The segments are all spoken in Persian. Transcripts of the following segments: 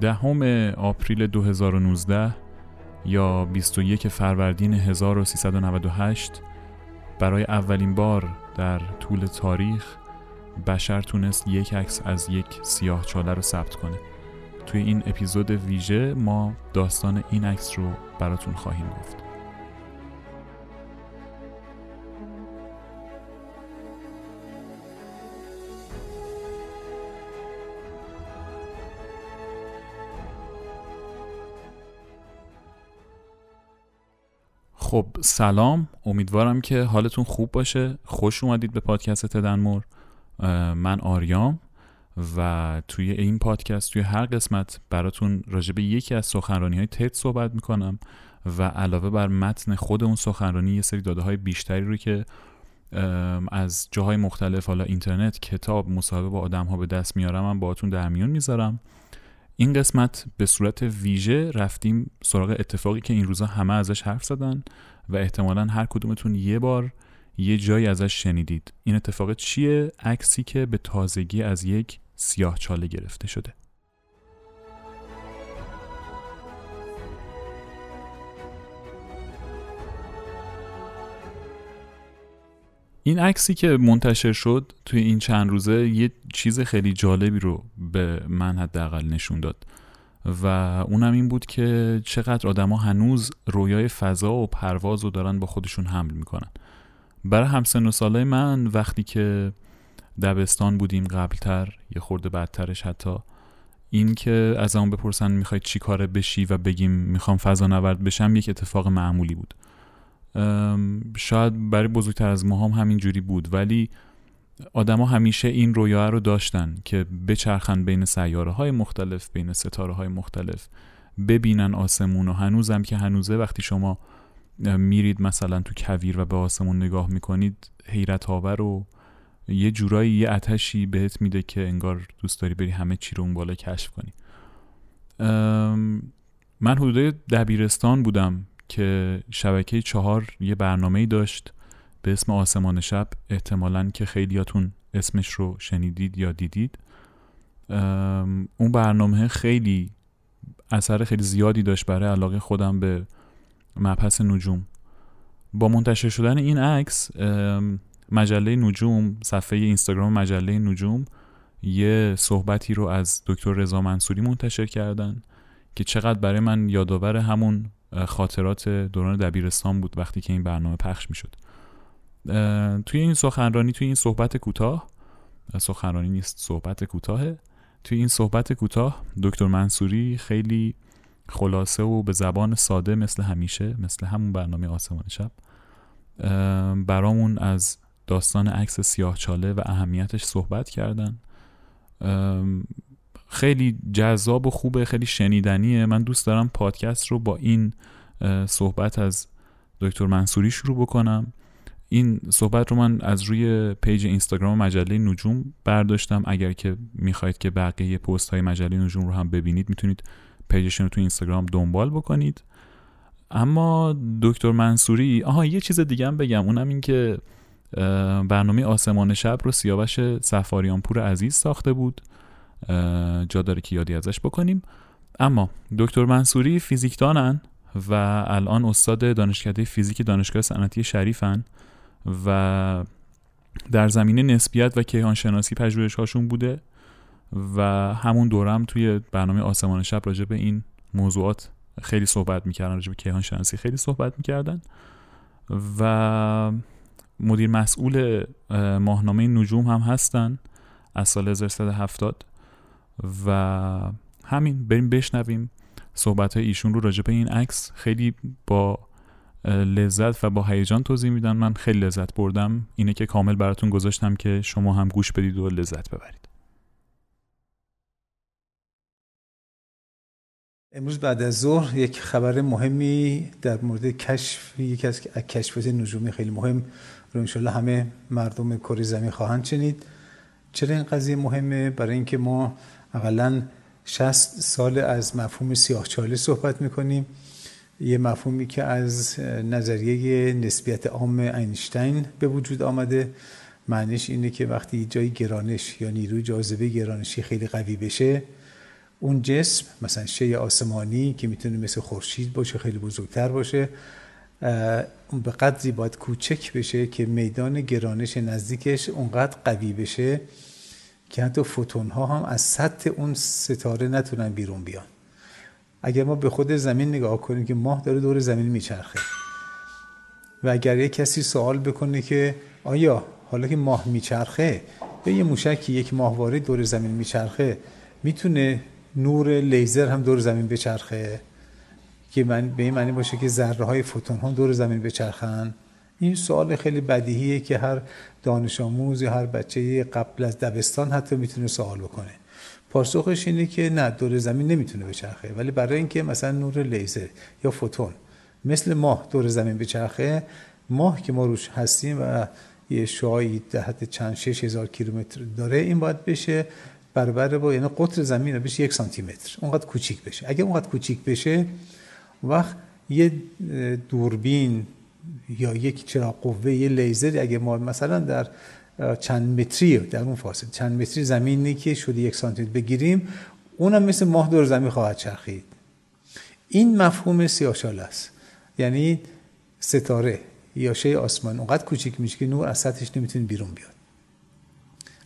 10 آپریل 2019 یا 21 فروردین 1398 برای اولین بار در طول تاریخ بشر تونست یک عکس از یک سیاه‌چاله رو ثبت کنه. توی این اپیزود ویژه ما داستان این عکس رو براتون خواهیم گفت. خب سلام، امیدوارم که حالتون خوب باشه. خوش اومدید به پادکست تدمر. من آریام و توی این پادکست توی هر قسمت براتون راجع به یکی از سخنرانی‌های تد صحبت می‌کنم و علاوه بر متن خود اون سخنرانی یه سری داده‌های بیشتری رو که از جاهای مختلف، حالا اینترنت، کتاب، مصاحبه با آدم‌ها به دست میارم، من باهاتون در میون میذارم. این قسمت به صورت ویژه رفتیم سراغ اتفاقی که این روزا همه ازش حرف زدن و احتمالاً هر کدومتون یه بار یه جایی ازش شنیدید. این اتفاق چیه؟ عکسی که به تازگی از یک سیاه‌چاله گرفته شده. این عکسی که منتشر شد توی این چند روزه یه چیز خیلی جالبی رو به من حداقل نشون داد و اونم این بود که چقدر آدما هنوز رویای فضا و پرواز رو دارن با خودشون حمل میکنن. برای همسن و سالای من وقتی که دبستان بودیم قبلتر، یه خورده بعدترش حتی، این که از اون بپرسن میخوای چی کاره بشی و بگیم میخوام فضانورد بشم یک اتفاق معمولی بود. شاید برای بزرگتر از ما هم همین جوری بود، ولی آدما همیشه این رویا رو داشتن که بچرخن بین سیاره‌های مختلف، بین ستاره‌های مختلف، ببینن آسمون. و هنوزم که هنوزه وقتی شما میرید مثلا تو کویر و به آسمون نگاه میکنید، حیرت آور و یه جورایی یه آتشی بهت میده که انگار دوست داری بری همه چی رو اون بالا کشف کنی. من حدود دبیرستان بودم که شبکه 4 یه برنامه‌ای داشت به اسم آسمان شب، احتمالاً که خیلیاتون اسمش رو شنیدید یا دیدید. اون برنامه خیلی اثر خیلی زیادی داشت برای علاقه خودم به مبحث نجوم. با منتشر شدن این عکس، مجله نجوم، صفحه اینستاگرام مجله نجوم، یه صحبتی رو از دکتر رضا منصوری منتشر کردن که چقدر برای من یادآور همون خاطرات دوران دبیرستان بود وقتی که این برنامه پخش می شد. توی این صحبت کوتاه دکتر منصوری خیلی خلاصه و به زبان ساده، مثل همیشه، مثل همون برنامه آسمان شب، برامون از داستان عکس سیاه‌چاله و اهمیتش صحبت کردن. خیلی جذاب و خوبه، خیلی شنیدنیه. من دوست دارم پادکست رو با این صحبت از دکتر منصوری شروع بکنم. این صحبت رو من از روی پیج اینستاگرام مجله نجوم برداشتم. اگر که میخواید که بقیه پست های مجله نجوم رو هم ببینید، میتونید پیجشون رو تو اینستاگرام دنبال بکنید. اما دکتر منصوری، یه چیز دیگه هم بگم، اونم این که برنامه آسمان شب رو سیاوش سفاریان پور عزیز ساخته بود، جا داره که یادی ازش بکنیم. اما دکتر منصوری فیزیکدانن و الان استاد دانشکده فیزیک دانشگاه صنعتی شریفن و در زمینه نسبیت و کیهان شناسی پژوهش‌هاشون بوده و همون دوره هم توی برنامه آسمان شب راجع به این موضوعات خیلی صحبت می‌کردن، راجع به کیهان شناسی خیلی صحبت می‌کردن و مدیر مسئول ماهنامه نجوم هم هستن از سال 1370 و همین. بریم بشنویم صحبت‌های ایشون رو راجع به این عکس. خیلی با لذت و با هیجان توضیح میدن. من خیلی لذت بردم. اینه که کامل براتون گذاشتم که شما هم گوش بدید و لذت ببرید. امروز بعد از ظهر یک خبر مهمی در مورد کشف یکی از کشفیات نجومی خیلی مهم رو انشالله همه مردم کره زمین خواهند شنید. چرا این قضیه مهمه؟ برای اینکه ما اقلاً 60 سال از مفهوم سیاه‌چاله صحبت میکنیم، یه مفهومی که از نظریه نسبیت عام اینشتین به وجود آمده. معنیش اینه که وقتی جای گرانش یا نیروی جاذبه گرانشی خیلی قوی بشه، اون جسم مثلا شیء آسمانی که میتونه مثل خورشید باشه، خیلی بزرگتر باشه، اون به قدری باید کوچک بشه که میدان گرانش نزدیکش اونقدر قوی بشه که حتی فوتون ها هم از سطح اون ستاره نتونن بیرون بیان. اگر ما به خود زمین نگاه کنیم که ماه داره دور زمین میچرخه و اگر یک کسی سوال بکنه که آیا حالا که ماه میچرخه یا یه موشکی یک ماهواره دور زمین میچرخه، میتونه نور لیزر هم دور زمین بچرخه که من به این معنی باشه که ذره های فوتون ها دور زمین بچرخن؟ این سوال خیلی بدیهیه که هر دانش آموز یا هر بچه قبل از دبستان حتی میتونه سوال بکنه. پاسخش اینه که نه، دور زمین نمیتونه بچرخه، ولی برای اینکه مثلا نور لیزر یا فوتون مثل ماه دور زمین بچرخه، ماه که ما روش هستیم و یه شعاعی حتی چند 6000 کیلومتر داره، این باید بشه برابر با، یعنی قطر زمین بشه 1 سانتی متر، اونقدر کوچیک بشه. اگه اونقدر کوچیک بشه، وقت یه دوربین یا یک چراغ قوه، یه لیزر، اگه ما مثلا در چند متری، در اون فاصله چند متری زمینی که شده 1 سانتی متر بگیریم، اونم مثل ماه دور زمین خواهد چرخید. این مفهوم سیاه‌شاله است، یعنی ستاره یا شیء آسمان اونقدر کوچیک میشه که نور از سطحش نمیتونه بیرون بیاد.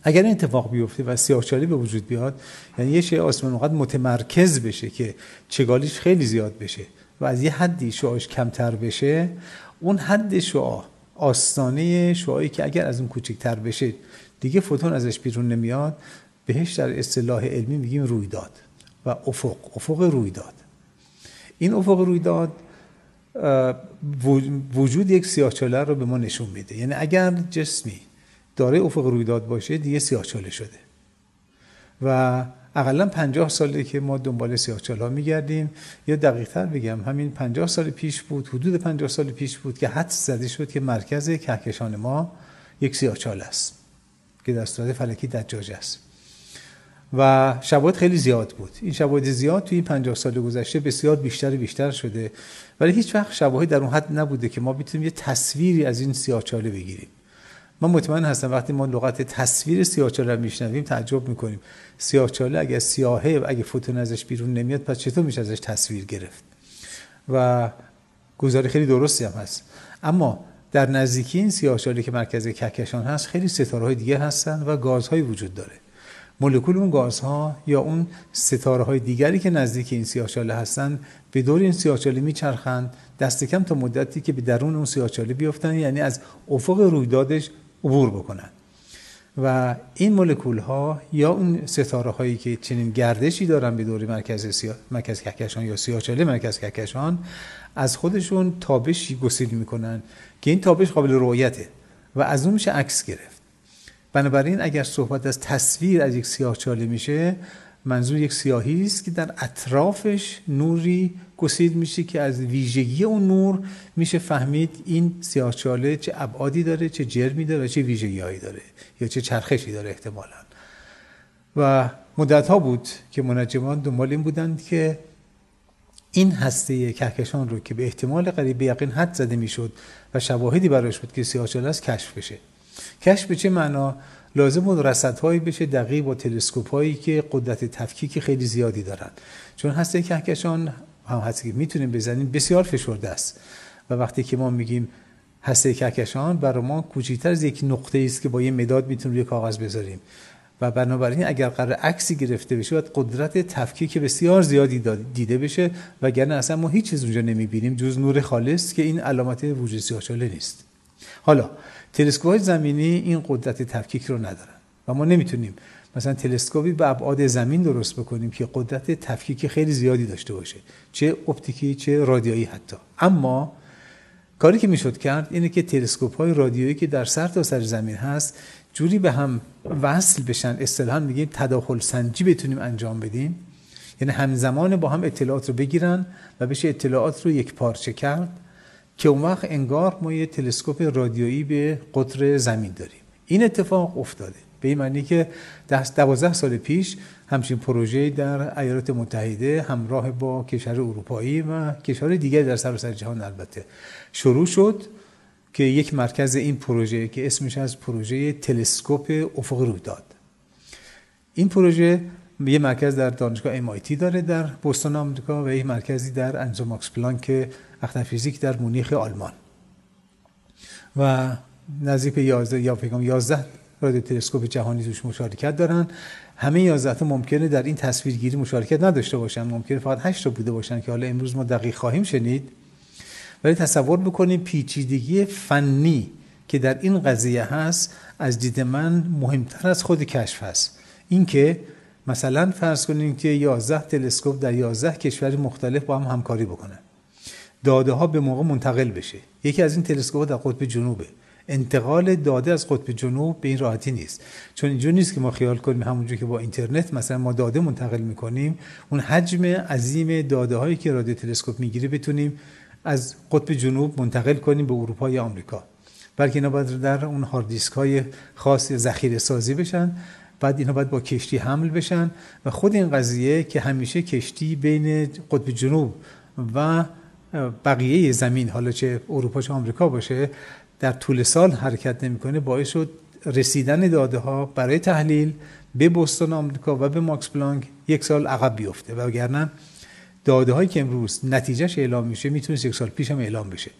اگر این اتفاق بیفته و سیاه‌چاله به وجود بیاد، یعنی یه شیء آسمان اونقدر متمرکز بشه که چگالیش خیلی زیاد بشه و از یه حدی شعاعش کمتر بشه، اون حد شعاع، آستانه شعاعی که اگر از اون کوچکتر بشه دیگه فوتون ازش بیرون نمیاد، بهش در اصطلاح علمی میگیم رویداد و افق رویداد. این افق رویداد وجود یک سیاه‌چاله رو به ما نشون میده. یعنی اگر جسمی داره افق رویداد باشه، دیگه سیاه‌چاله شده و اقلا 50 ساله که ما دنبال سیاه‌چاله‌ها میگردیم، یا دقیق‌تر بگم همین 50 سال پیش بود، حدود 50 سال پیش بود که حدس زده شد که مرکز کهکشان ما یک سیاه‌چاله است که در صورت فلکی دجاجه است و شواهد خیلی زیاد بود. این شواهد زیاد توی 50 سال گذشته بسیار بیشتر شده، ولی هیچ وقت شواهد در اون حد نبوده که ما بتونیم یه تصویری از این سیاه‌چاله بگیریم. من مطمئن هستم وقتی ما لغت تصویر سیاه‌چاله رو میشنویم تعجب میکنیم. سیاه‌چاله اگه سیاهه و اگه فوتون ازش بیرون نمیاد، پس چطور میشه ازش تصویر گرفت؟ و گزاره خیلی درستی هم هست. اما در نزدیکی این سیاه‌چاله که مرکز کهکشان هست، خیلی ستاره‌های دیگه هستن و گازهای وجود داره. مولکول اون گازها یا اون ستاره‌های دیگری که نزدیک این سیاه‌چاله هستن به دور این سیاه‌چاله میچرخند، دست کم تا مدتی که به درون اون سیاه‌چاله بیافتن، یعنی از افق رویدادش عبور بکنن و این مولکول ها یا اون ستاره هایی که چنین گردشی دارن به دور مرکز کهکشان یا سیاه‌چاله مرکز کهکشان، از خودشون تابشی گسیل میکنن که این تابش قابل رؤیته و از اون میشه عکس گرفت. بنابراین اگر صحبت از تصویر از یک سیاه‌چاله میشه، منظور یک سیاهی است که در اطرافش نوری گسیل میشه که از ویژگی اون نور میشه فهمید این سیاه‌چاله چه ابعادی داره، چه جرمی داره، چه ویژگی‌هایی داره یا چه چرخشی داره احتمالاً. و مدت‌ها بود که منجمان دنبال این بودند که این هسته کهکشان رو که به احتمال قریب به یقین حد زده میشد و شواهدی براش بود که سیاه‌چاله است، کشف بشه. کشف به چه معنا؟ لازم بود رصدهایی بشه دقیق با تلسکوپ‌هایی که قدرت تفکیک خیلی زیادی دارن، چون هسته کهکشان هم هسته که میتونیم بزنیم بسیار فشرده است و وقتی که ما میگیم هسته کهکشان، برای ما کوچکتر از یک نقطه است که با یه مداد میتونیم روی کاغذ بذاریم و بنابراین اگر قرار عکسی گرفته بشه باید قدرت تفکیک بسیار زیادی دیده بشه، وگرنه اصلا ما هیچ چیز اونجا نمیبینیم جز نور خالص که این علامت وجود سیاه‌چاله نیست. حالا تلسکوپ‌های زمینی این قدرت تفکیک رو ندارن و ما نمیتونیم مثلا تلسکوپی به ابعاد زمین درست بکنیم که قدرت تفکیک خیلی زیادی داشته باشه، چه اپتیکی چه رادیایی حتی. اما کاری که میشد کرد اینه که تلسکوپ‌های رادیویی که در سرتاسر زمین هست جوری به هم وصل بشن، اصطلاحاً میگیم تداخل سنجی بتونیم انجام بدیم، یعنی همزمان با هم اطلاعات رو بگیرن و بشه اطلاعات رو یکپارچه کرد که اون وقت انگار ما یه تلسکوپ رادیویی به قطر زمین داریم. این اتفاق افتاده به این معنی که 12 سال پیش همچین پروژه‌ای در ایالات متحده همراه با کشور اروپایی و کشور دیگر در سراسر جهان البته شروع شد که یک مرکز این پروژه که اسمش از پروژه تلسکوپ افق رویداد. این پروژه یه مرکز در دانشگاه MIT داره در بوستون آمریکا و یه مرکزی در انجام ماکس پلانک اختر فیزیک در مونیخ آلمان. و نزدیک 11 رادیو تلسکوپ جهانی توش مشارکت دارن. همه 11 تا ممکنه در این تصویرگیری مشارکت نداشته باشن، ممکنه فقط 8 تا بوده باشن که حالا امروز ما دقیق خواهیم شنید. ولی تصور بکنیم پیچیدگی فنی که در این قضیه هست از دید من مهمتر از خود کشف هست. این که مثلا فرض کنیم که 11 تلسکوپ در 11 کشور مختلف با هم همکاری بکنن، داده ها به موقع منتقل بشه. یکی از این تلسکوپ در قطب جنوبه. انتقال داده از قطب جنوب به این راحتی نیست، چون اینجوری نیست که ما خیال کنیم همونجوری که با اینترنت مثلا ما داده منتقل میکنیم اون حجم عظیم داده هایی که رادیو تلسکوپ میگیره بتونیم از قطب جنوب منتقل کنیم به اروپا یا آمریکا، بلکه اینا باید در اون هارد دیسک های خاص ذخیره سازی بشن، بعد اینا باید با کشتی حمل بشن. و خود این قضیه که همیشه کشتی بین قطب جنوب و بقیه زمین، حالا چه اروپا چه آمریکا باشه، در طول سال حرکت نمیکنه، باعث شد رسیدن داده ها برای تحلیل به بوستون آمریکا و به ماکس پلانک یک سال عقب بیفته. و وگرنه داده هایی که امروز نتیجهش اعلام میشه میتونست یک سال پیش هم اعلام بشه.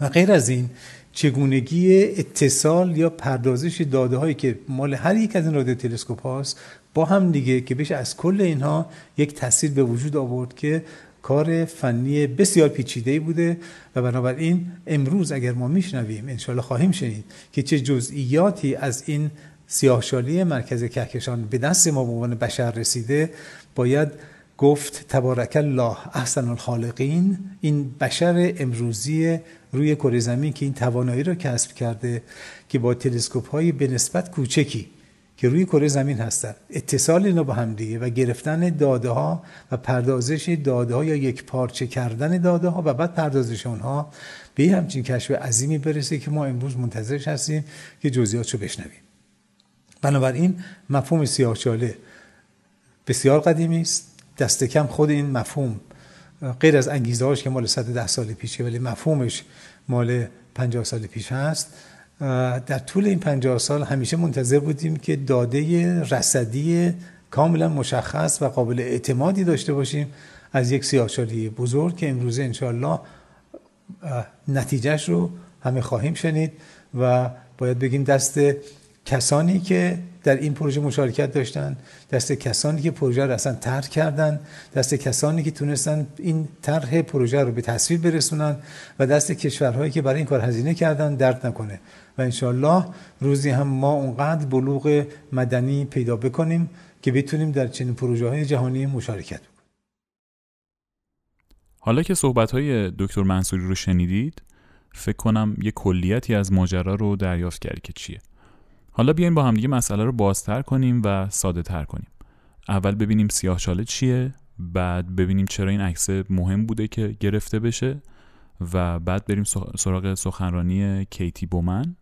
و غیر از این چگونگی اتصال یا پردازش داده هایی که مال هر یک از این رادیو تلسکوپ هاست با هم دیگه، که بشه از کل اینها یک تاثیر به وجود آورد، که کار فنی بسیار پیچیده‌ای بوده. و بنابراین امروز اگر ما میشنویم، انشالله خواهیم شنید که چه جزئیاتی از این سیاه‌چاله مرکز کهکشان به دست ما به عنوان بشر رسیده، باید گفت تبارک الله احسن الخالقین، این بشر امروزی روی کره زمین که این توانایی را کسب کرده که با تلسکوپ‌های به نسبت کوچکی که روی کره زمین هستن اتصال اینا با هم دیگه و گرفتن داده ها و پردازش داده ها یا یک پارچه کردن داده ها و بعد پردازش اونها، به همچین کشف عظیمی برسه که ما امروز منتظرش هستیم که جزئیاتشو بشنویم. بنابراین مفهوم سیاه‌چاله بسیار قدیمی است. دست کم خود این مفهوم، غیر از انگیزه‌اش که مال 110 سال پیشه، ولی مفهومش مال 50 سال پیش هست. در طول این 50 سال همیشه منتظر بودیم که داده رصدی کاملا مشخص و قابل اعتمادی داشته باشیم از یک سیاه‌چاله بزرگ که امروز انشالله نتیجهش رو همه خواهیم شنید. و باید بگیم دست کسانی که در این پروژه مشارکت داشتن، دست کسانی که پروژه رو اصلا طرح کردن، دست کسانی که تونستن این طرح پروژه رو به تصویب برسونن، و دست کشورهایی که برای این کار هزینه کردن درد نکنه. و انشالله روزی هم ما اونقدر بلوغ مدنی پیدا بکنیم که بتونیم در چنین پروژه‌های جهانی مشارکت بکنیم. حالا که صحبت‌های دکتر منصوری رو شنیدید، فکر کنم یه کلیتی از ماجرا رو دریافت کردید که چیه. حالا بیاین با همدیگه مسئله رو بازتر کنیم و ساده تر کنیم. اول ببینیم سیاه‌چاله چیه، بعد ببینیم چرا این عکس مهم بوده که گرفته بشه، و بعد بریم سراغ سخنرانی کیتی بومن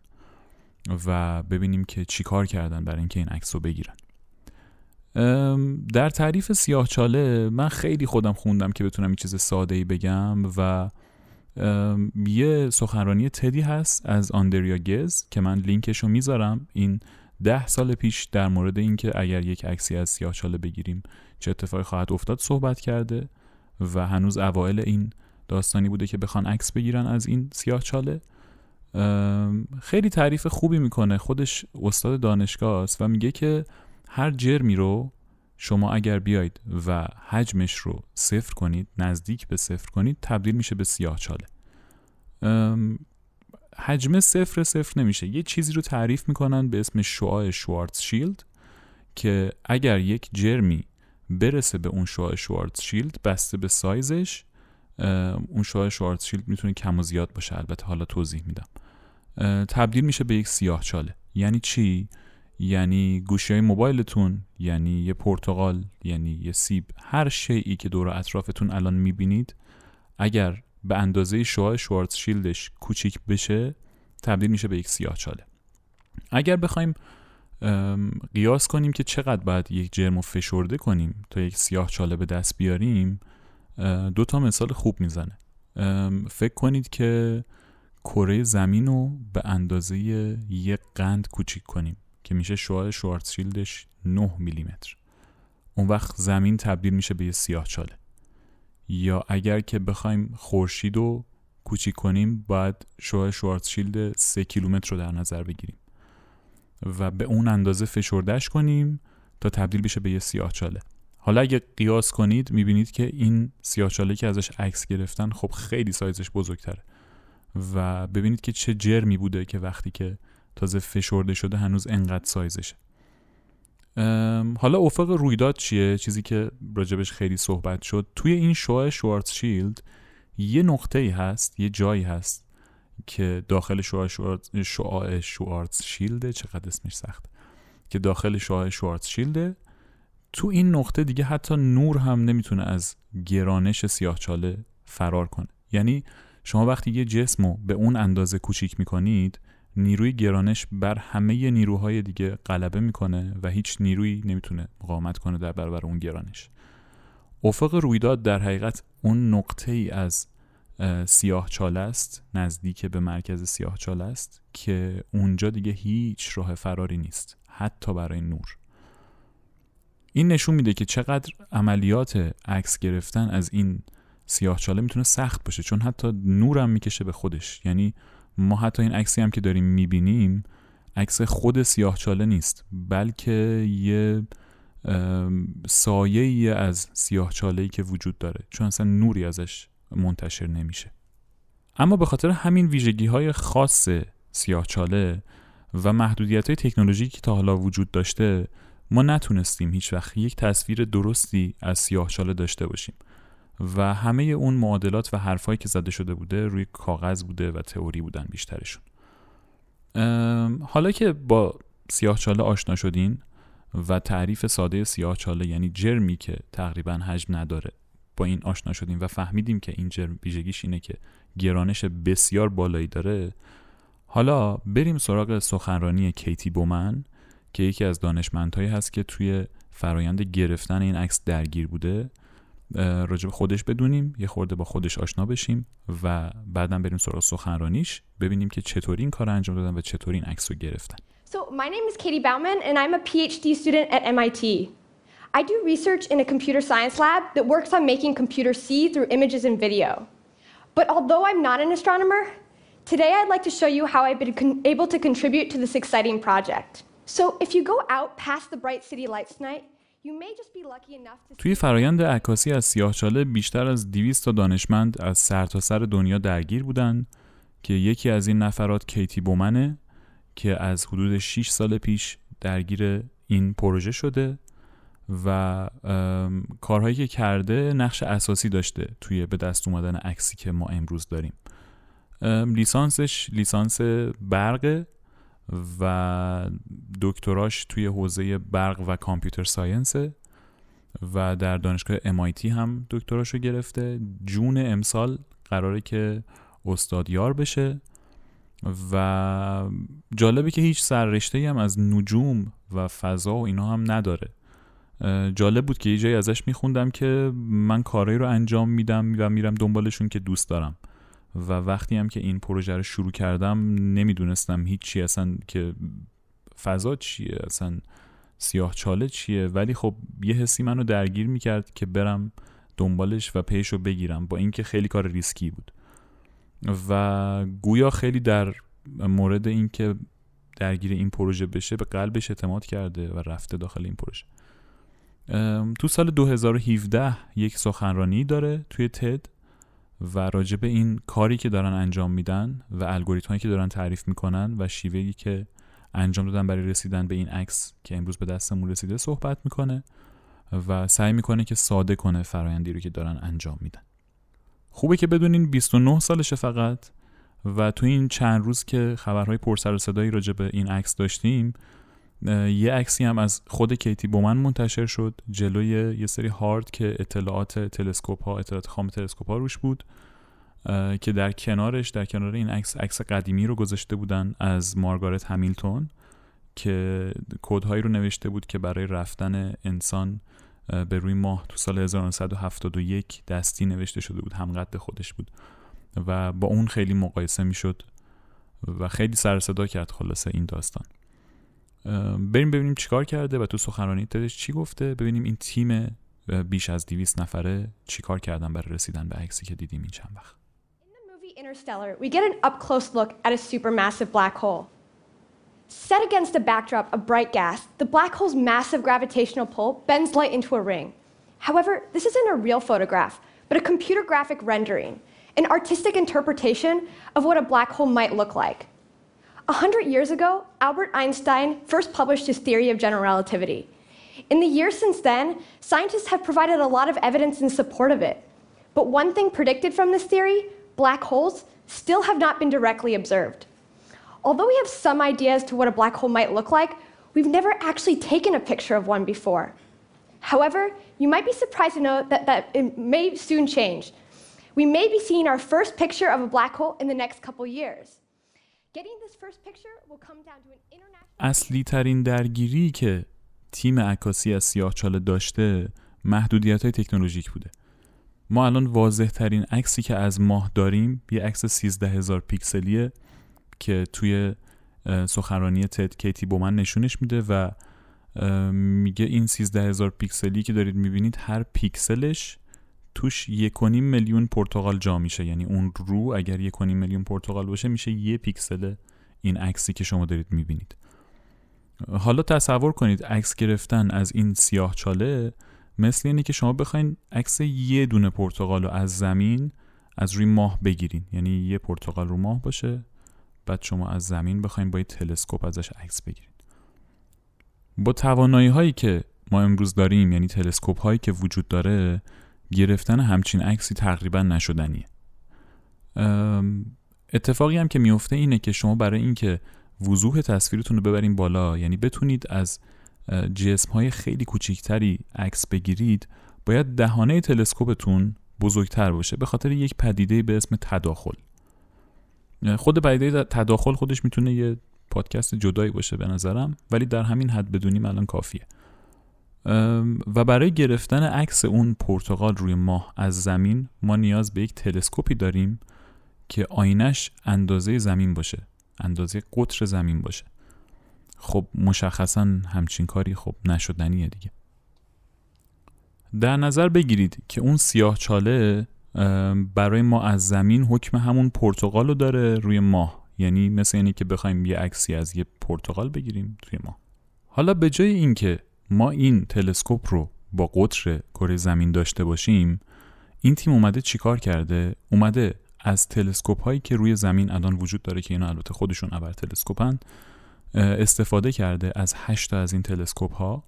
و ببینیم که چی کار کردن برای اینکه این عکس رو بگیرن. در تعریف سیاه‌چاله من خیلی خودم خوندم که بتونم یه چیز ساده‌ای بگم، و یه سخنرانی تدی هست از آندریا گز که من لینکش رو میذارم. این 10 سال پیش در مورد اینکه اگر یک عکسی از سیاه‌چاله بگیریم چه اتفاقی خواهد افتاد صحبت کرده، و هنوز اوائل این داستانی بوده که بخوان عکس بگیرن از این سیاه‌چاله. خیلی تعریف خوبی میکنه، خودش استاد دانشگاه است و میگه که هر جرمی رو شما اگر بیاید و حجمش رو صفر کنید، نزدیک به صفر کنید، تبدیل میشه به سیاه‌چاله. حجم صفر نمیشه. یه چیزی رو تعریف میکنن به اسم شعاع شوارتزشیلد که اگر یک جرمی برسه به اون شعاع شوارتزشیلد بسته به سایزش، اون شعاع شوارتزشیلد میتونه کم و زیاد باشه، البته حالا توضیح میدم، تبدیل میشه به یک سیاه‌چاله. یعنی چی؟ یعنی گوشی‌های موبایلتون، یعنی یه پرتقال، یعنی یه سیب، هر شیئی که دور اطرافتون الان میبینید اگر به اندازه شعاع شوارتزشیلدش کوچیک بشه تبدیل میشه به یک سیاه‌چاله. اگر بخوایم قیاس کنیم که چقدر باید یک جرم رو فشرده کنیم تا یک سیاه‌چاله به دست بیاریم، 2 تا مثال خوب میزنه. فکر کنید که کره زمین رو به اندازه یک قند کوچیک کنیم که میشه شعاع شوارتزشیلدش 9 میلیمتر. اون وقت زمین تبدیل میشه به یه سیاهچاله. یا اگر که بخوایم خورشید رو کوچیک کنیم باید شعاع شوارزشیلد 3 کیلومتر رو در نظر بگیریم و به اون اندازه فشردهش کنیم تا تبدیل بشه به یه سیاهچاله. حالا اگه قیاس کنید میبینید که این سیاهچاله که ازش عکس گرفتن خب خیلی سایزش بزرگتره و ببینید که چه جرمی بوده که وقتی که تازه فشرده شده هنوز انقدر سایزشه. حالا افق رویداد چیه؟ چیزی که راجبش خیلی صحبت شد. توی این شعاع شوارزشیلد یه نقطه‌ای هست، یه جایی هست که داخل شعاع شوارزشیلد، چقدر اسمش سخت، که داخل شعاع شوارزشیلد، تو این نقطه دیگه حتی نور هم نمیتونه از گرانش سیاهچاله فرار کنه. یعنی شما وقتی یه جسمو به اون اندازه کوچیک میکنید نیروی گرانش بر همه نیروهای دیگه غلبه میکنه و هیچ نیرویی نمیتونه مقاومت کنه در برابر اون گرانش. افق رویداد در حقیقت اون نقطه ای از سیاهچاله است، نزدیک به مرکز سیاهچاله است که اونجا دیگه هیچ راه فراری نیست حتی برای نور. این نشون میده که چقدر عملیات عکس گرفتن از این سیاهچاله میتونه سخت باشه، چون حتی نورم میکشه به خودش. یعنی ما حتی این عکسی هم که داریم میبینیم عکس خود سیاهچاله نیست، بلکه یه سایه‌ای از سیاهچاله‌ای که وجود داره، چون اصلا نوری ازش منتشر نمیشه. اما به خاطر همین ویژگی‌های خاص سیاهچاله و محدودیت‌های تکنولوژیکی که تا حالا وجود داشته، ما نتونستیم هیچ وقت یک تصویر درستی از سیاهچاله داشته باشیم و همه اون معادلات و حرفایی که زده شده بوده روی کاغذ بوده و تئوری بودن بیشترشون. حالا که با سیاهچاله آشنا شدین و تعریف ساده سیاهچاله یعنی جرمی که تقریبا حجم نداره، با این آشنا شدیم و فهمیدیم که این جرم ویژگیش اینه که گرانش بسیار بالایی داره، حالا بریم سراغ سخنرانی کیتی بومن که یکی از دانشمندهایی هست که توی فرایند گرفتن این عکس درگیر بوده. راجب خودش بدونیم، یه خورده با خودش آشنا بشیم و بعداً بریم سراغ سخنرانیش، ببینیم که چطوری این کار انجام دادن و چطوری این عکس رو گرفتن. So my name is Katie Bouman and I'm a PhD student at MIT. I do research in a computer science lab that works on making computers see through images and video. But although I'm not an astronomer, today I'd like to show you how I've been able to contribute to this exciting project. So if you go out past the bright city lights tonight, توی فرایند عکاسی از سیاهچاله بیشتر از 200 تا دانشمند از سرتاسر دنیا درگیر بودن که یکی از این نفرات کیتی بومنه که از حدود 6 سال پیش درگیر این پروژه شده و کارهایی که کرده نقش اساسی داشته توی به دست اومدن عکسی که ما امروز داریم. لیسانسش لیسانس برقه و دکتراش توی حوزه برق و کامپیوتر ساینس و در دانشگاه MIT هم دکتراش رو گرفته. جون امسال قراره که استاد یار بشه و جالبه که هیچ سررشته‌ای هم از نجوم و فضا و اینا هم نداره. جالب بود که یه جایی ازش میخوندم که من کارهایی رو انجام میدم و میرم دنبالشون که دوست دارم و وقتی هم که این پروژه رو شروع کردم نمیدونستم هیچ چی اصلا که فضا چیه، اصلا سیاهچاله چیه، ولی خب یه حسی منو درگیر میکرد که برم دنبالش و پیش رو بگیرم، با اینکه خیلی کار ریسکی بود و گویا خیلی در مورد اینکه درگیر این پروژه بشه به قلبش اعتماد کرده و رفته داخل این پروژه. تو سال 2017 یک سخنرانی داره توی تد و راجب این کاری که دارن انجام میدن و الگوریتمایی که دارن تعریف میکنن و شیوهی که انجام دادن برای رسیدن به این عکس که امروز به دستمون رسیده صحبت میکنه و سعی میکنه که ساده کنه فرآیندی رو که دارن انجام میدن. خوبه که بدونین 29 سالشه فقط و تو این چند روز که خبرهای پرسر و صدایی راجب این عکس داشتیم یه عکسی هم از خود کیتی بومن منتشر شد جلوی یه سری هارد که اطلاعات خام تلسکوپ ها روش بود که در کنار این عکس قدیمی رو گذاشته بودن از مارگارت همیلتون که کدهایی رو نوشته بود که برای رفتن انسان به روی ماه تو سال 1971 دستی نوشته شده بود، همقد خودش بود و با اون خیلی مقایسه میشد و خیلی سر صدا کرد خلاصه این داستان. بریم ببینیم چیکار کرده و تو سخنرانی تدش چی گفته، ببینیم این تیم بیش از 200 نفره چیکار کردن برای رسیدن به عکسی که دیدیم این چند وقت. Interstellar, we get an up-close look at a supermassive black hole. Set against a backdrop of bright gas, the black hole's massive gravitational pull bends light into a ring. However, this isn't a real photograph, but a computer graphic rendering, an artistic interpretation of what a black hole might look like. 100 years ago, Albert Einstein first published his theory of general relativity. In the years since then, scientists have provided a lot of evidence in support of it. But one thing predicted from this theory, black holes still have not been directly observed. Although we have some ideas to what a black hole might look like, we've never actually taken a picture of one before. However, you might be surprised to know that it may soon change. We may be seeing our first picture of a black hole in the next couple years. Getting this first picture will come down to an international... اصلی ترین درگیری که تیم عکاسی از سیاه‌چاله داشته محدودیت‌های تکنولوژیک بوده. ما الان واضح ترین عکسی که از ماه داریم یه عکس 13000 پیکسلیه که توی سخنرانی تد کیتی بومن نشونش میده و میگه این 13000 پیکسلی که دارید میبینید هر پیکسلش توش 1.5 میلیون پرتقال جا میشه، یعنی اون رو اگر 1.5 میلیون پرتقال باشه میشه 1 پیکسل این عکسی که شما دارید میبینید. حالا تصور کنید عکس گرفتن از این سیاه‌چاله مثل اینه که شما بخواین عکس یه دونه پرتقال رو از زمین از روی ماه بگیرین، یعنی یه پرتقال رو ماه باشه بعد شما از زمین بخواین با یه تلسکوپ ازش عکس بگیرین. با توانایی هایی که ما امروز داریم، یعنی تلسکوپ هایی که وجود داره، گرفتن همچین عکسی تقریبا نشدنیه. اتفاقی هم که میفته اینه که شما برای اینکه وضوح تصویرتون رو ببرین بالا، یعنی بتونید از جسم‌های خیلی کوچیکتری عکس بگیرید، باید دهانه تلسکوپتون بزرگتر باشه به خاطر یک پدیده به اسم تداخل. خود پدیده تداخل خودش میتونه یه پادکست جدایی باشه به نظرم، ولی در همین حد بدونیم الان کافیه. و برای گرفتن عکس اون پرتقال روی ماه از زمین ما نیاز به یک تلسکوپی داریم که آینش اندازه زمین باشه، اندازه قطر زمین باشه. خب مشخصاً همچین کاری خب نشدنیه دیگه. در نظر بگیرید که اون سیاه‌چاله برای ما از زمین حکم همون پرتقالو داره روی ماه، یعنی مثل اینه که بخوایم یه عکسی از یه پرتقال بگیریم توی ماه. حالا به جای اینکه ما این تلسکوپ رو با قطر کره زمین داشته باشیم، این تیم اومده چیکار کرده؟ اومده از تلسکوپ هایی که روی زمین الان وجود داره که اینا البته خودشون ابر تلسکوپن، استفاده کرده از 8 تا از این تلسکوپ ها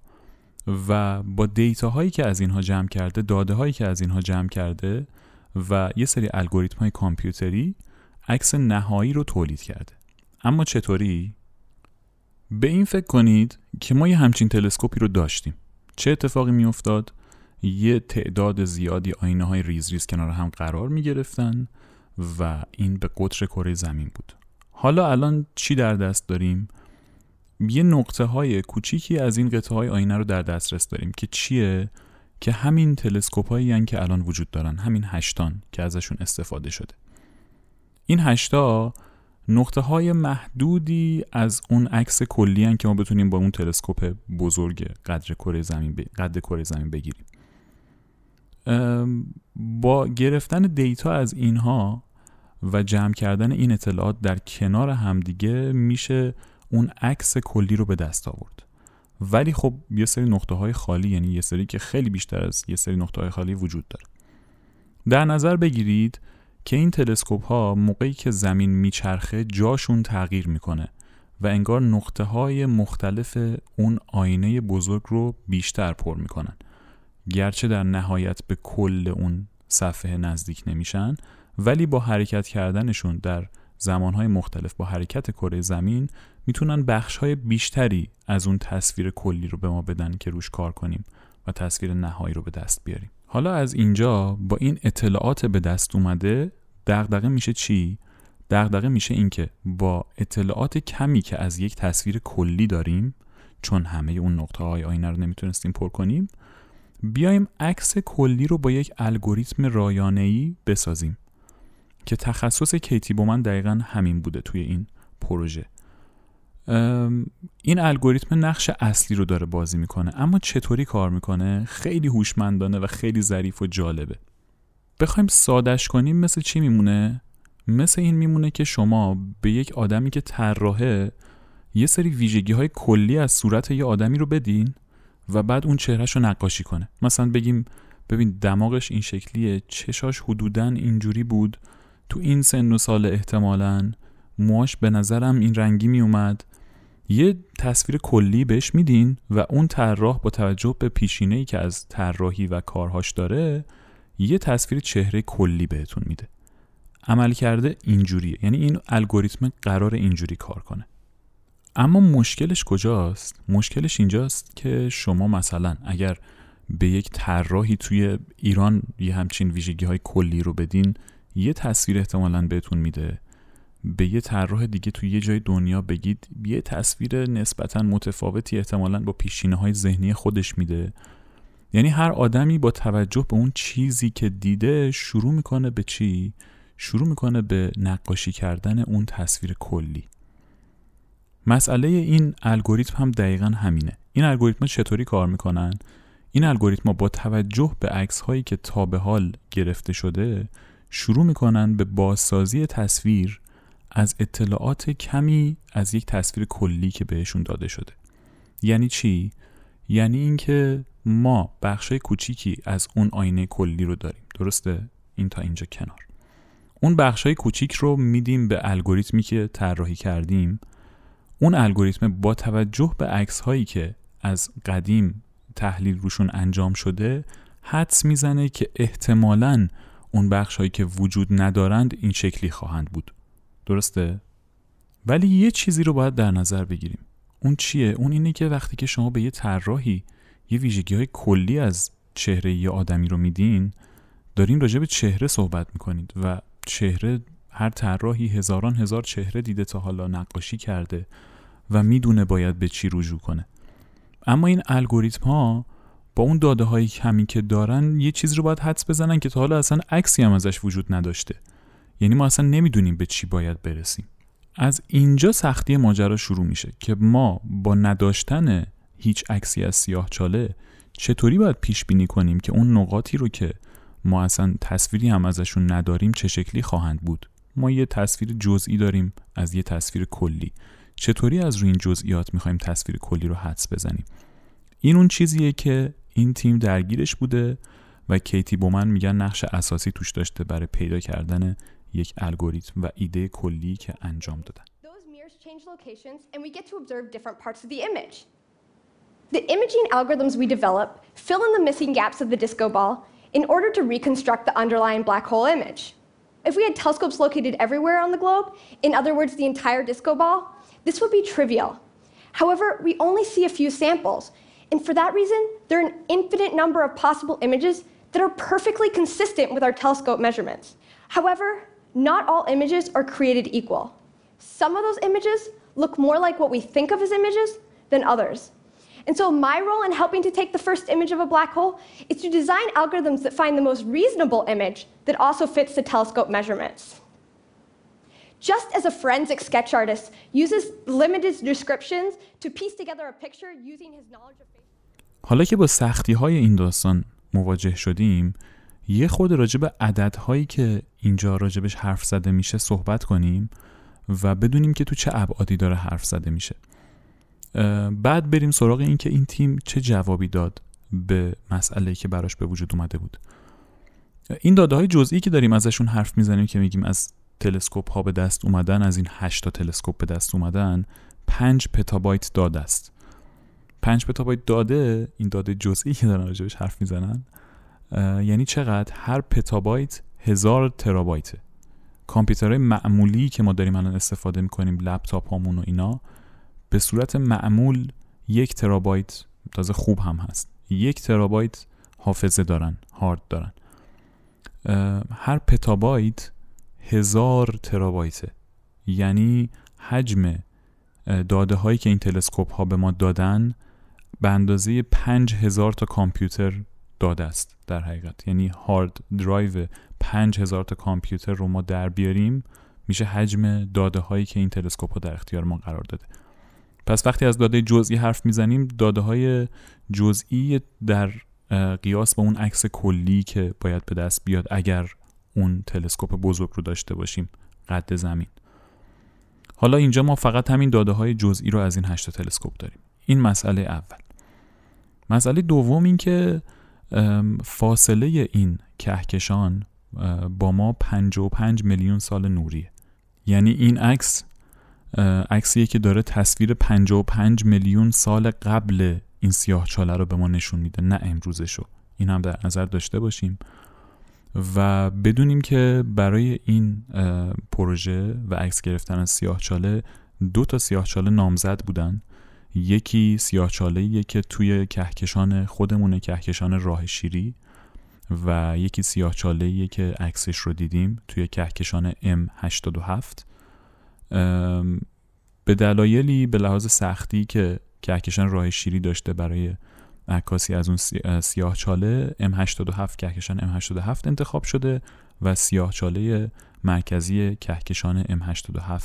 و با دیتا هایی که از اینها جمع کرده، داده هایی که از اینها جمع کرده و یه سری الگوریتم های کامپیوتری عکس نهایی رو تولید کرده. اما چطوری؟ به این فکر کنید که ما یه همچین تلسکوپی رو داشتیم. چه اتفاقی می افتاد؟ یه تعداد زیادی آینه های ریز ریز کنار هم قرار می گرفتن و این به قطر کره زمین بود. حالا الان چی در دست داریم؟ یه نقطه های کوچیکی از این قطعه های آینه رو در دسترس داریم که چیه؟ که همین تلسکوپ هایی هن که الان وجود دارن، همین 8 که ازشون استفاده شده. این 8 نقطه های محدودی از اون عکس کلی هن که ما بتونیم با اون تلسکوپ بزرگ قدر کره زمین بگیریم. با گرفتن دیتا از اینها و جمع کردن این اطلاعات در کنار همدیگه میشه اون عکس کلی رو به دست آورد. ولی خب یه سری نقطه‌های خالی، یعنی یه سری که خیلی بیشتر از یه سری نقطه‌های خالی وجود داره. در نظر بگیرید که این تلسکوپ‌ها موقعی که زمین میچرخه جاشون تغییر میکنه و انگار نقطه‌های مختلف اون آینه بزرگ رو بیشتر پر میکنن، گرچه در نهایت به کل اون صفحه نزدیک نمیشن، ولی با حرکت کردنشون در زمانهای مختلف با حرکت کره زمین میتونن بخشهای بیشتری از اون تصویر کلی رو به ما بدن که روش کار کنیم و تصویر نهایی رو به دست بیاریم. حالا از اینجا با این اطلاعات به دست اومده دغدغه میشه چی؟ دغدغه میشه این که با اطلاعات کمی که از یک تصویر کلی داریم، چون همه اون نقطه‌های آینه رو نمیتونستیم پر کنیم، بیایم عکس کلی رو با یک الگوریتم رایانه‌ای بسازیم که تخصص کیتی بومن دقیقاً همین بوده توی این پروژه. این الگوریتم نقش اصلی رو داره بازی میکنه، اما چطوری کار میکنه خیلی هوشمندانه و خیلی ظریف و جالبه. بخوایم سادهش کنیم مثل چی میمونه؟ مثل این میمونه که شما به یک آدمی که طراحه یه سری ویژگی‌های کلی از صورت یه آدمی رو بدین و بعد اون چهرهش رو نقاشی کنه. مثلا بگیم ببین دماغش این شکلیه، چشاش حدوداً اینجوری بود، تو این سن و سال احتمالاً، موهاش به نظرم این رنگی می اومد. یه تصویر کلی بهش میدین و اون طراح با توجه به پیشینه‌ای که از طراحی و کارهاش داره یه تصویر چهره کلی بهتون میده. عمل کرده اینجوریه، یعنی این الگوریتم قرار اینجوری کار کنه. اما مشکلش کجاست؟ مشکلش اینجاست که شما مثلا اگر به یک طراحی توی ایران یه همچین ویژگی‌های کلی رو بدین یه تصویر احتمالاً بهتون میده، به یه طراح دیگه توی یه جای دنیا بگید یه تصویر نسبتاً متفاوتی احتمالاً با پیشینه‌های ذهنی خودش میده. یعنی هر آدمی با توجه به اون چیزی که دیده شروع میکنه به چی؟ شروع میکنه به نقاشی کردن اون تصویر کلی. مسئله این الگوریتم هم دقیقاً همینه. این الگوریتم‌ها چطوری کار میکنن؟ این الگوریتم‌ها با توجه به عکس‌هایی که تا به حال گرفته شده شروع میکنن به بازسازی تصویر از اطلاعات کمی از یک تصویر کلی که بهشون داده شده. یعنی چی؟ یعنی اینکه ما بخشای کوچیکی از اون آینه کلی رو داریم، درسته؟ این تا اینجا کنار. اون بخشای کوچیک رو میدیم به الگوریتمی که طراحی کردیم. اون الگوریتم با توجه به عکس‌هایی که از قدیم تحلیل روشون انجام شده حدس میزنه که احتمالاً اون بخش‌هایی که وجود ندارند این شکلی خواهند بود. درسته؟ ولی یه چیزی رو باید در نظر بگیریم. اون چیه؟ اون اینه که وقتی که شما به یه طراحی یه ویژگی‌های کلی از چهره یه آدمی رو میدین، دارین راجع به چهره صحبت می‌کنید و چهره هر طراحی هزاران هزار چهره دیده تا حالا، نقاشی کرده و میدونه باید به چی رجوع کنه. اما این الگوریتم‌ها با اون داده‌های کمی که دارن یه چیز رو باید حدس بزنن که تا حالا اصلا عکسی هم ازش وجود نداشته. یعنی ما اصلا نمیدونیم به چی باید برسیم. از اینجا سختی ماجرا شروع میشه که ما با نداشتن هیچ عکسی از سیاه‌چاله چطوری باید پیش بینی کنیم که اون نقاطی رو که ما اصلا تصویری هم ازشون نداریم چه شکلی خواهند بود. ما یه تصویر جزئی داریم از یه تصویر کلی، چطوری از روی این جزئیات می‌خوایم تصویر کلی رو حدس بزنیم؟ این اون چیزیه که این تیم درگیرش بوده و کیتی بومن میگن نقش اساسی توش داشته برای پیدا کردن یک الگوریتم و ایده کلی که انجام دادن. Those mirrors change locations and we get to observe different parts of the image. The imaging algorithms we develop fill in the missing gaps of the disco ball in order to reconstruct the underlying black hole image. If we had telescopes located everywhere on the globe, in other words the entire disco ball, this would be trivial. However, we only see a few samples, and for that reason, there are an infinite number of possible images that are perfectly consistent with our telescope measurements. However, not all images are created equal. Some of those images look more like what we think of as images than others. And so my role in helping to take the first image of a black hole is to design algorithms that find the most reasonable image that also fits the telescope measurements. Just as a forensic sketch artist uses limited descriptions to piece together a picture using his knowledge of face. حالا که با سختی‌های این داستان مواجه شدیم، یه خود راجع به عددهایی که اینجا راجبش حرف زده میشه صحبت کنیم و بدونیم که تو چه ابعادی داره حرف زده میشه. بعد بریم سراغ این که این تیم چه جوابی داد به مسئله‌ای که براش به وجود اومده بود. این داده‌های جزئی که داریم ازشون حرف میزنیم که میگیم از تلسکوپ ها به دست اومدن، از این 8 تا تلسکوپ به دست اومدن 5 پتابایت داده است. 5 پتابایت داده، این داده جزئی که دارن راجبش حرف میزنن، یعنی چقدر؟ هر پتابایت 1000 ترابایته. کامپیوترهای معمولی که ما داریم الان استفاده میکنیم، لپتاپ هامون و اینا، به صورت معمول 1 ترابایت، تازه خوب هم هست، 1 ترابایت حافظه دارن، هارد دارن. هر پتابایت 1000 ترابایته، یعنی حجم داده هایی که این تلسکوپ ها به ما دادن به اندازه 5000 تا کامپیوتر داده است در حقیقت. یعنی هارد درایو 5000 تا کامپیوتر رو ما در بیاریم میشه حجم داده هایی که این تلسکوپ ها در اختیار ما قرار داده. پس وقتی از داده جزئی حرف میزنیم، داده های جزئی در قیاس با اون عکس کلی که باید به دست بیاد اگر اون تلسکوپ بزرگ رو داشته باشیم قد زمین. حالا اینجا ما فقط همین داده های جزئی رو از این 8 تلسکوپ داریم. این مسئله اول. مسئله دوم این که فاصله این کهکشان با ما 55 میلیون سال نوریه. یعنی این عکس عکسیه که داره تصویر 55 میلیون سال قبل این سیاه‌چاله رو به ما نشون میده، نه امروزشو. این هم در نظر داشته باشیم و بدونیم که برای این پروژه و عکس گرفتن از سیاه‌چاله 2 سیاه‌چاله نامزد بودن. یکی سیاه‌چاله‌ایه که توی کهکشان خودمونه، کهکشان راه شیری، و یکی سیاه‌چاله‌ایه که عکسش رو دیدیم توی کهکشان M827. به دلایلی به لحاظ سختی که کهکشان راه شیری داشته برای عکاسی از اون سیاه‌چاله، M827 کهکشان M827 انتخاب شده و سیاه‌چاله مرکزی کهکشان M827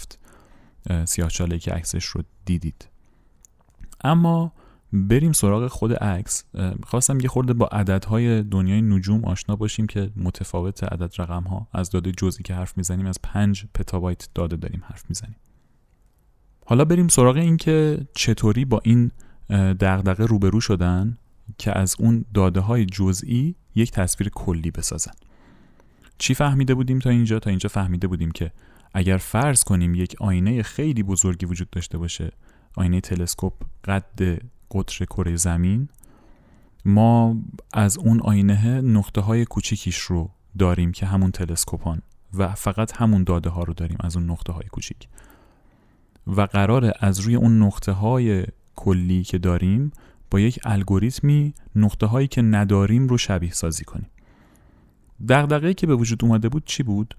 سیاه‌چاله‌ای که عکسش رو دیدید. اما بریم سراغ خود عکس. خواستم یه خورده با عددهای دنیای نجوم آشنا باشیم که متفاوت عدد رقم‌ها. از داده جزئی که حرف میزنیم از 5 پتابایت داده داریم حرف میزنیم. حالا بریم سراغ این که چطوری با این دغدغه روبرو شدن که از اون داده‌های جزئی یک تصویر کلی بسازن. چی فهمیده بودیم تا اینجا؟ تا اینجا فهمیده بودیم که اگر فرض کنیم یک آینه خیلی بزرگی وجود داشته باشه، آینه تلسکوپ قد قطر کره زمین، ما از اون آینه نقطه‌های کوچیکیش رو داریم که همون تلسکوپان و فقط همون داده‌ها رو داریم از اون نقطه‌های کوچیک، و قراره از روی اون نقطه‌های کلی که داریم با یک الگوریتمی نقطه‌هایی که نداریم رو شبیه سازی کنیم. دغدغه‌ای که به وجود اومده بود چی بود؟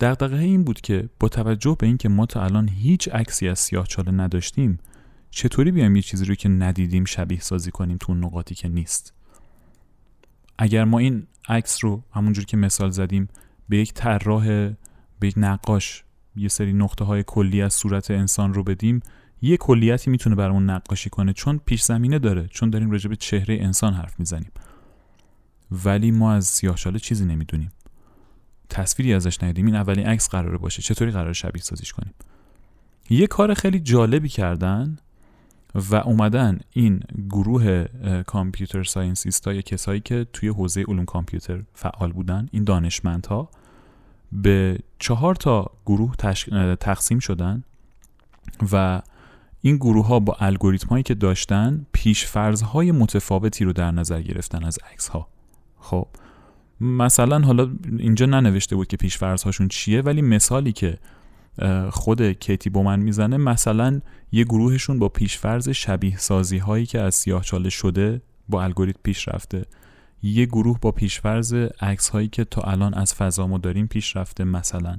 دغدغه این بود که با توجه به این که ما تا الان هیچ عکسی از سیاه‌چاله نداشتیم، چطوری بیایم یه چیزی رو که ندیدیم شبیه سازی کنیم تو نقاطی که نیست. اگر ما این عکس رو همونجور که مثال زدیم به یک طراح، به یک نقاش یه سری نقطه‌های کلی از صورت انسان رو بدیم، یه کلیتی میتونه برامون نقاشی کنه، چون پیش زمینه داره، چون داریم راجع به چهره انسان حرف میزنیم. ولی ما از سیاه‌چاله چیزی نمیدونیم، تصویری ازش ندیدیم. این اولین عکس قراره باشه، چطوری قراره شبیه سازیش کنیم؟ یه کار خیلی جالبی کردن و اومدن این گروه کامپیوتر ساینسیست ها، یا کسایی که توی حوزه علوم کامپیوتر فعال بودن، این دانشمندها به 4 گروه تقسیم شدن و این گروه ها با الگوریتم هایی که داشتن پیشفرض های متفاوتی رو در نظر گرفتن از عکس ها. خب مثلا حالا اینجا ننوشته بود که پیشفرض هاشون چیه، ولی مثالی که خود کیتی بومن میزنه، مثلا یه گروهشون با پیشفرض شبیه سازی هایی که از سیاه‌چاله شده با الگوریتم پیش رفته، یه گروه با پیشفرض عکس هایی که تا الان از فضا ما داریم پیش رفته، مثلا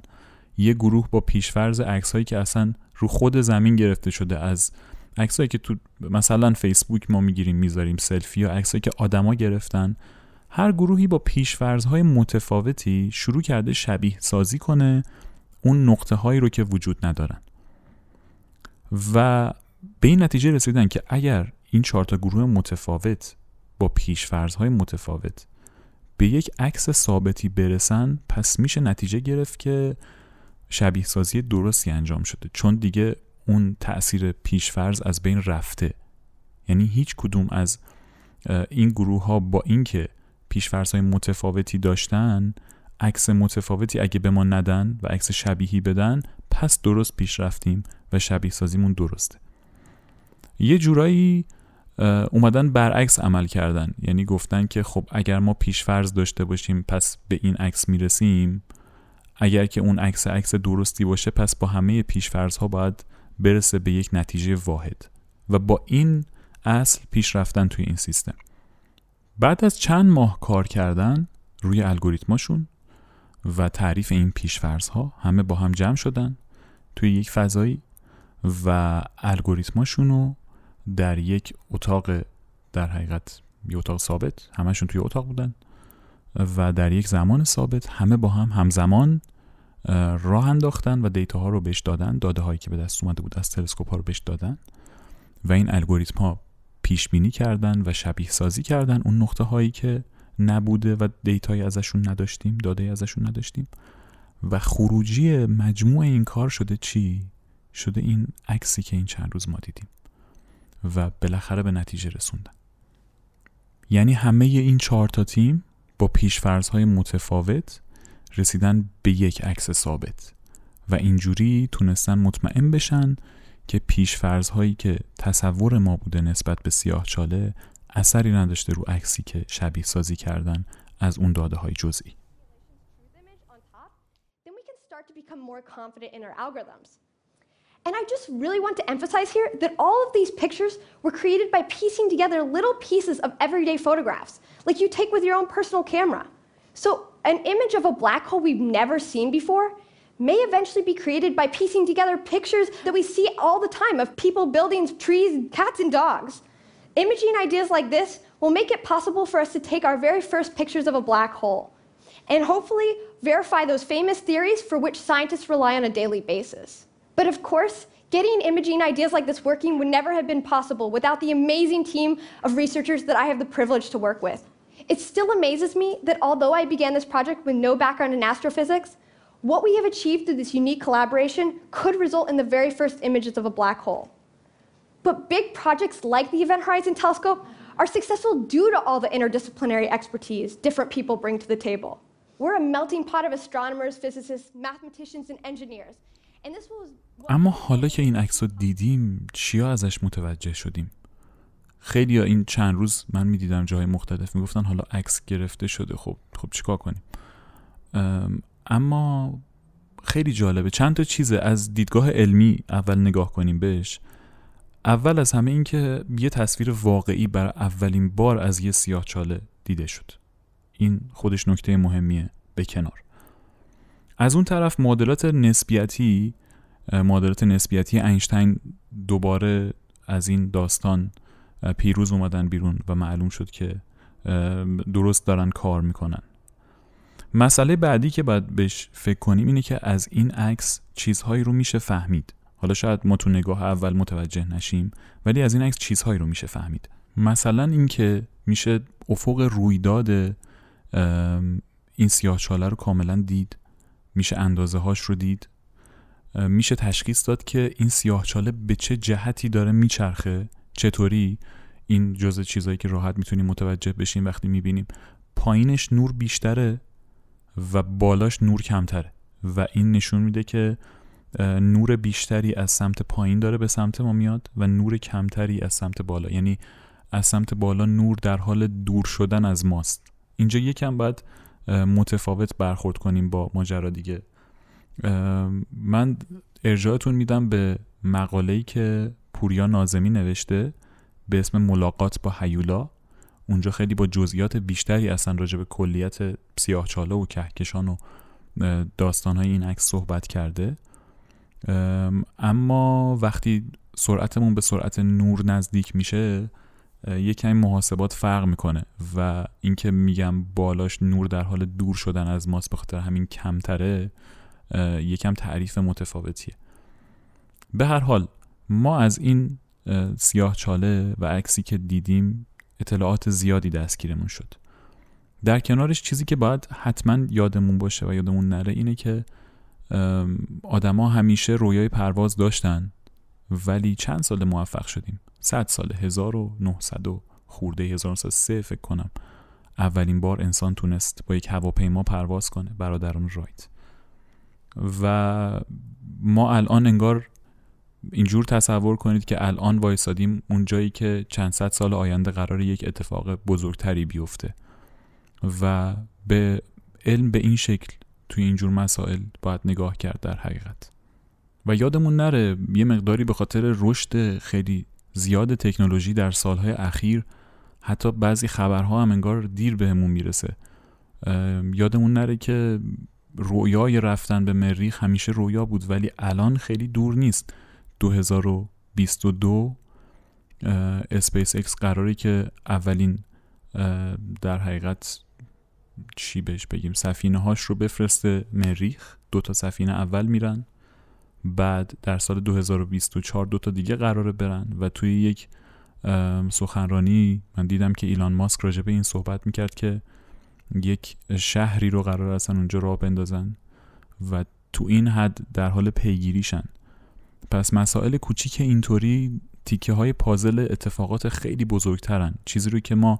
یه گروه با پیشفرض عکس هایی که اصلا رو خود زمین گرفته شده، از عکس هایی که تو مثلا فیسبوک ما میگیریم میذاریم سلفی، یا عکس هایی که آدما گرفتن. هر گروهی با پیشفرض های متفاوتی شروع کرده شبیه سازی کنه اون نقطه هایی رو که وجود ندارن، و به این نتیجه رسیدن که اگر این 4 گروه متفاوت با پیشفرض های متفاوت به یک عکس ثابتی برسن، پس میشه نتیجه گرفت که شبیه سازی درستی انجام شده، چون دیگه اون تأثیر پیشفرض از بین رفته. یعنی هیچ کدوم از این گروه ها با اینکه پیشفرض های متفاوتی داشتن، عکس متفاوتی اگه به ما ندن و عکس شبیهی بدن، پس درست پیش رفتیم و شبیه سازیمون درسته. یه جورایی اومدن برعکس عمل کردن، یعنی گفتن که خب اگر ما پیشفرض داشته باشیم پس به این عکس میرسیم، اگر که اون عکس درستی باشه پس با همه پیشفرض ها باید برسه به یک نتیجه واحد، و با این اصل پیش رفتن توی این سیستم. بعد از چند ماه کار کردن روی الگوریتماشون و تعریف این پیشفرض ها، همه با هم جمع شدن توی یک فضایی و الگوریتماشون رو در یک اتاق، در حقیقت یک اتاق ثابت، همشون توی اتاق بودن و در یک زمان ثابت همه با هم همزمان راه انداختن و دیتا ها رو بهش دادن، داده هایی که به دست اومده بود از تلسکوپ ها رو بهش دادن و این الگوریتم ها پیش بینی کردن و شبیه سازی کردن اون نقطه هایی که نبوده و دیتایی ازشون نداشتیم، داده‌ای ازشون نداشتیم، و خروجی مجموع این کار شده چی؟ شده این عکسی که این چند روز ما دیدیم و بالاخره به نتیجه رسوندن. یعنی همه این 4 تا تیم با پیش‌فرض‌های متفاوت رسیدن به یک عکس ثابت و اینجوری تونستن مطمئن بشن که پیش‌فرض‌هایی که تصور ما بوده نسبت به سیاه‌چاله اثری نداشته رو عکسی که شبیه سازی کردن از اون داده‌های جزئی. And I just really want to emphasize here that all of these pictures were created by piecing together little pieces of everyday photographs, like you take with your own personal camera. So an image of a black hole we've never seen before may eventually be created by piecing together pictures that we see all the time of people, buildings, trees, cats, and dogs. Imaging ideas like this will make it possible for us to take our very first pictures of a black hole and hopefully verify those famous theories for which scientists rely on a daily basis. But of course, getting imaging ideas like this working would never have been possible without the amazing team of researchers that I have the privilege to work with. It still amazes me that although I began this project with no background in astrophysics, what we have achieved through this unique collaboration could result in the very first images of a black hole. But big projects like the Event Horizon Telescope are successful due to all the interdisciplinary expertise different people bring to the table. We're a melting pot of astronomers, physicists, mathematicians, and engineers. اما حالا که این عکس رو دیدیم چیا ازش متوجه شدیم؟ خیلی ها این چند روز من میدیدم جای مختلف میگفتن حالا عکس گرفته شده، خب چیکار کنیم؟ اما خیلی جالبه چند تا چیز از دیدگاه علمی اول نگاه کنیم بهش. اول از همه این که یه تصویر واقعی برای اولین بار از یه سیاه‌چاله دیده شد، این خودش نکته مهمیه به کنار. از اون طرف معادلات نسبیتی اینشتین دوباره از این داستان پیروز اومدن بیرون و معلوم شد که درست دارن کار میکنن. مسئله بعدی که باید بهش فکر کنیم اینه که از این عکس چیزهایی رو میشه فهمید. حالا شاید ما تو نگاه اول متوجه نشیم، ولی از این عکس چیزهایی رو میشه فهمید. مثلا این که میشه افق رویداد این سیاه‌چاله رو کاملا دید، میشه اندازه هاش رو دید، میشه تشخیص داد که این سیاه‌چاله به چه جهتی داره میچرخه، چطوری. این جزء چیزایی که راحت میتونیم متوجه بشیم وقتی میبینیم پایینش نور بیشتره و بالاش نور کمتره و این نشون میده که نور بیشتری از سمت پایین داره به سمت ما میاد و نور کمتری از سمت بالا، یعنی از سمت بالا نور در حال دور شدن از ماست. اینجا یکم باید متفاوت برخورد کنیم با ماجرا دیگه. من ارجاعتون میدم به مقاله‌ای که پوریا ناظمی نوشته به اسم ملاقات با هیولا. اونجا خیلی با جزئیات بیشتری اصلا راجع به کلیت سیاه‌چاله و کهکشان و داستان‌های این عکس صحبت کرده. اما وقتی سرعتمون به سرعت نور نزدیک میشه یکی این محاسبات فرق میکنه و اینکه میگم بالاش نور در حال دور شدن از ماست به خاطر همین کمتره یکم تعریف متفاوتیه. به هر حال ما از این سیاه‌چاله و عکسی که دیدیم اطلاعات زیادی دستگیرمون شد. در کنارش چیزی که باید حتما یادمون باشه و یادمون نره اینه که آدما همیشه رویای پرواز داشتن ولی چند سال موفق شدیم. 100 سال 1900 و خورده 1903 فکر کنم اولین بار انسان تونست با یک هواپیما پرواز کنه، برادران رایت. و ما الان انگار اینجور تصور کنید که الان وایسادیم اون جایی که چند صد سال آینده قراره یک اتفاق بزرگتری بیفته و به علم به این شکل توی اینجور مسائل باید نگاه کرد در حقیقت. و یادمون نره یه مقداری به خاطر رشد خیلی زیاد تکنولوژی در سالهای اخیر حتی بعضی خبرها هم انگار دیر بهمون میرسه. یادمون نره که رویای رفتن به مریخ همیشه رویا بود ولی الان خیلی دور نیست. 2022 اسپیس اکس قراره که اولین در حقیقت سفینه هاش رو بفرسته مریخ. 2 تا سفینه اول میرن بعد در سال 2024 دوتا دیگه قراره برن و توی یک سخنرانی من دیدم که ایلان ماسک راجع به این صحبت میکرد که یک شهری رو قرار اصلا اونجا راه بندازن و تو این حد در حال پیگیریشن. پس مسائل کوچیک اینطوری تیکه های پازل اتفاقات خیلی بزرگترن، چیزی رو که ما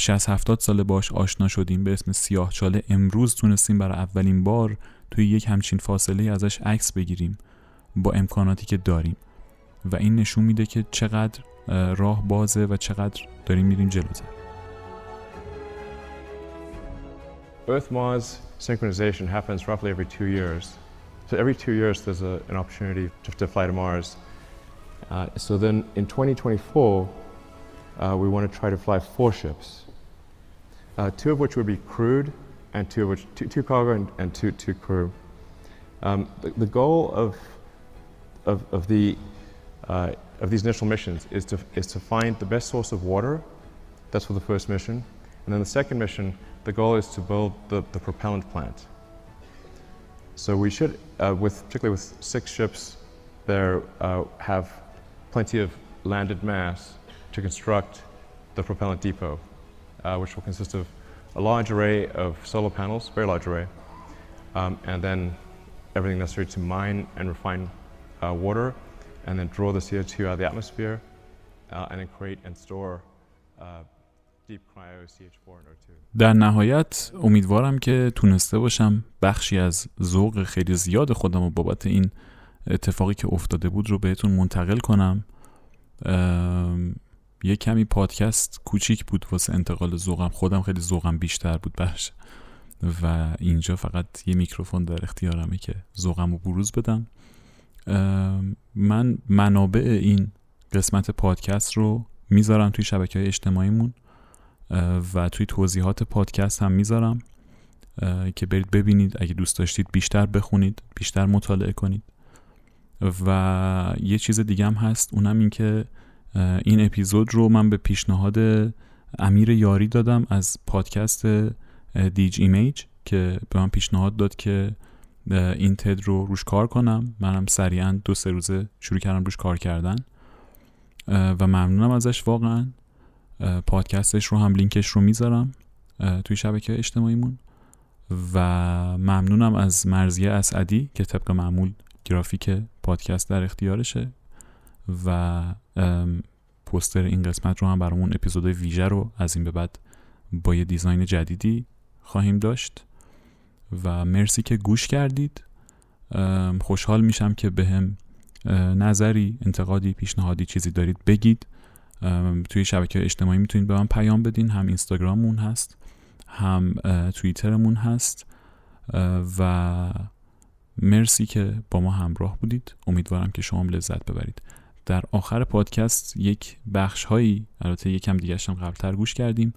60-70 سال باش آشنا شدیم به اسم سیاه‌چاله امروز تونستیم برای اولین بار توی یک همچین فاصله ازش عکس بگیریم با امکاناتی که داریم و این نشون میده که چقدر راه بازه و چقدر داریم میریم جلوتر. Earth-Mars synchronization happens roughly every 2 years. So every 2 years there's an opportunity to fly to Mars. So then in 2024 we want to try to fly 4 ships. Two of which would be crewed and two cargo and two crew. The goal of these initial missions is to find the best source of water. That's for the first mission, and then the second mission, the goal is to build the propellant plant. So we should, particularly with 6 ships, there have plenty of landed mass to construct the propellant depot, which will consist of a large array of solar panels, very large array, and then everything necessary to mine and refine water, and then draw the CO2 out of the atmosphere, and then create and store deep cryo CH4 and O2. در نهایت امیدوارم که تونسته باشم بخشی از ذوق خیلی زیاد خودم و بابت این اتفاقی که افتاده بود رو بهتون منتقل کنم. یه کمی پادکست کوچیک بود واسه انتقال ذوقم، خودم خیلی ذوقم بیشتر بود بخش و اینجا فقط یه میکروفون در اختیارمه که ذوقم رو بروز بدم. من منابع این قسمت پادکست رو میذارم توی شبکه‌های اجتماعیمون و توی توضیحات پادکست هم میذارم که برید ببینید، اگه دوست داشتید بیشتر بخونید، بیشتر مطالعه کنید. و یه چیز دیگه هم هست، اونم این که این اپیزود رو من به پیشنهاد امیر یاری دادم از پادکست دیج ایمیج که به من پیشنهاد داد که این تد رو روش کار کنم. منم سریعا 2-3 روزه شروع کردم روش کار کردن و ممنونم ازش واقعا. پادکستش رو هم لینکش رو میذارم توی شبکه اجتماعیمون و ممنونم از مرضیه اسعدی که طبق معمول گرافیک پادکست در اختیارشه و پوستر این قسمت رو هم برامون اپیزود ویژه رو از این به بعد با یه دیزاین جدیدی خواهیم داشت. و مرسی که گوش کردید، خوشحال میشم که بهم نظری، انتقادی، پیشنهادی، چیزی دارید بگید. توی شبکه اجتماعی میتونید به من پیام بدین، هم اینستاگراممون هست هم توییترمون هست و مرسی که با ما همراه بودید. امیدوارم که شما لذت ببرید. در آخر پادکست یک بخش هایی، البته یکم دیگه هم قبلتر گوش کردیم،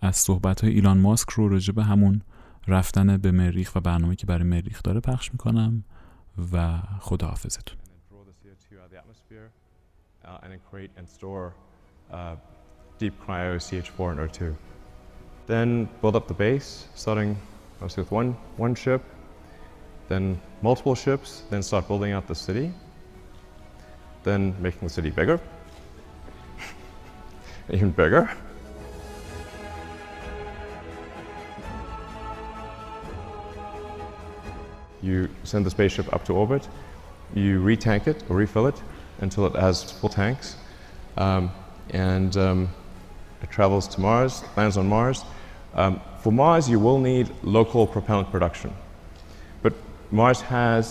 از صحبت های ایلان ماسک رو راجع به همون رفتن به مریخ و برنامه‌ای که برای مریخ داره پخش میکنم و خداحافظتون. Then build up the base starting obviously with one ship, then multiple ships, then start building out the city, then making the city bigger, even bigger. You send the spaceship up to orbit, you retank it or refill it until it has full tanks, and it travels to Mars, lands on Mars. For Mars, you will need local propellant production, but Mars has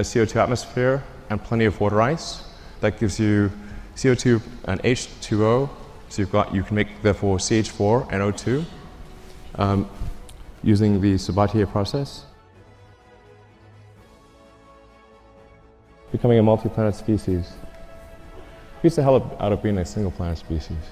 a CO2 atmosphere and plenty of water ice. That gives you CO2 and H2O, so you can make therefore CH4 and O2 using the Sabatier process. Becoming a multi-planet species. Beats the hell out of being a single planet species.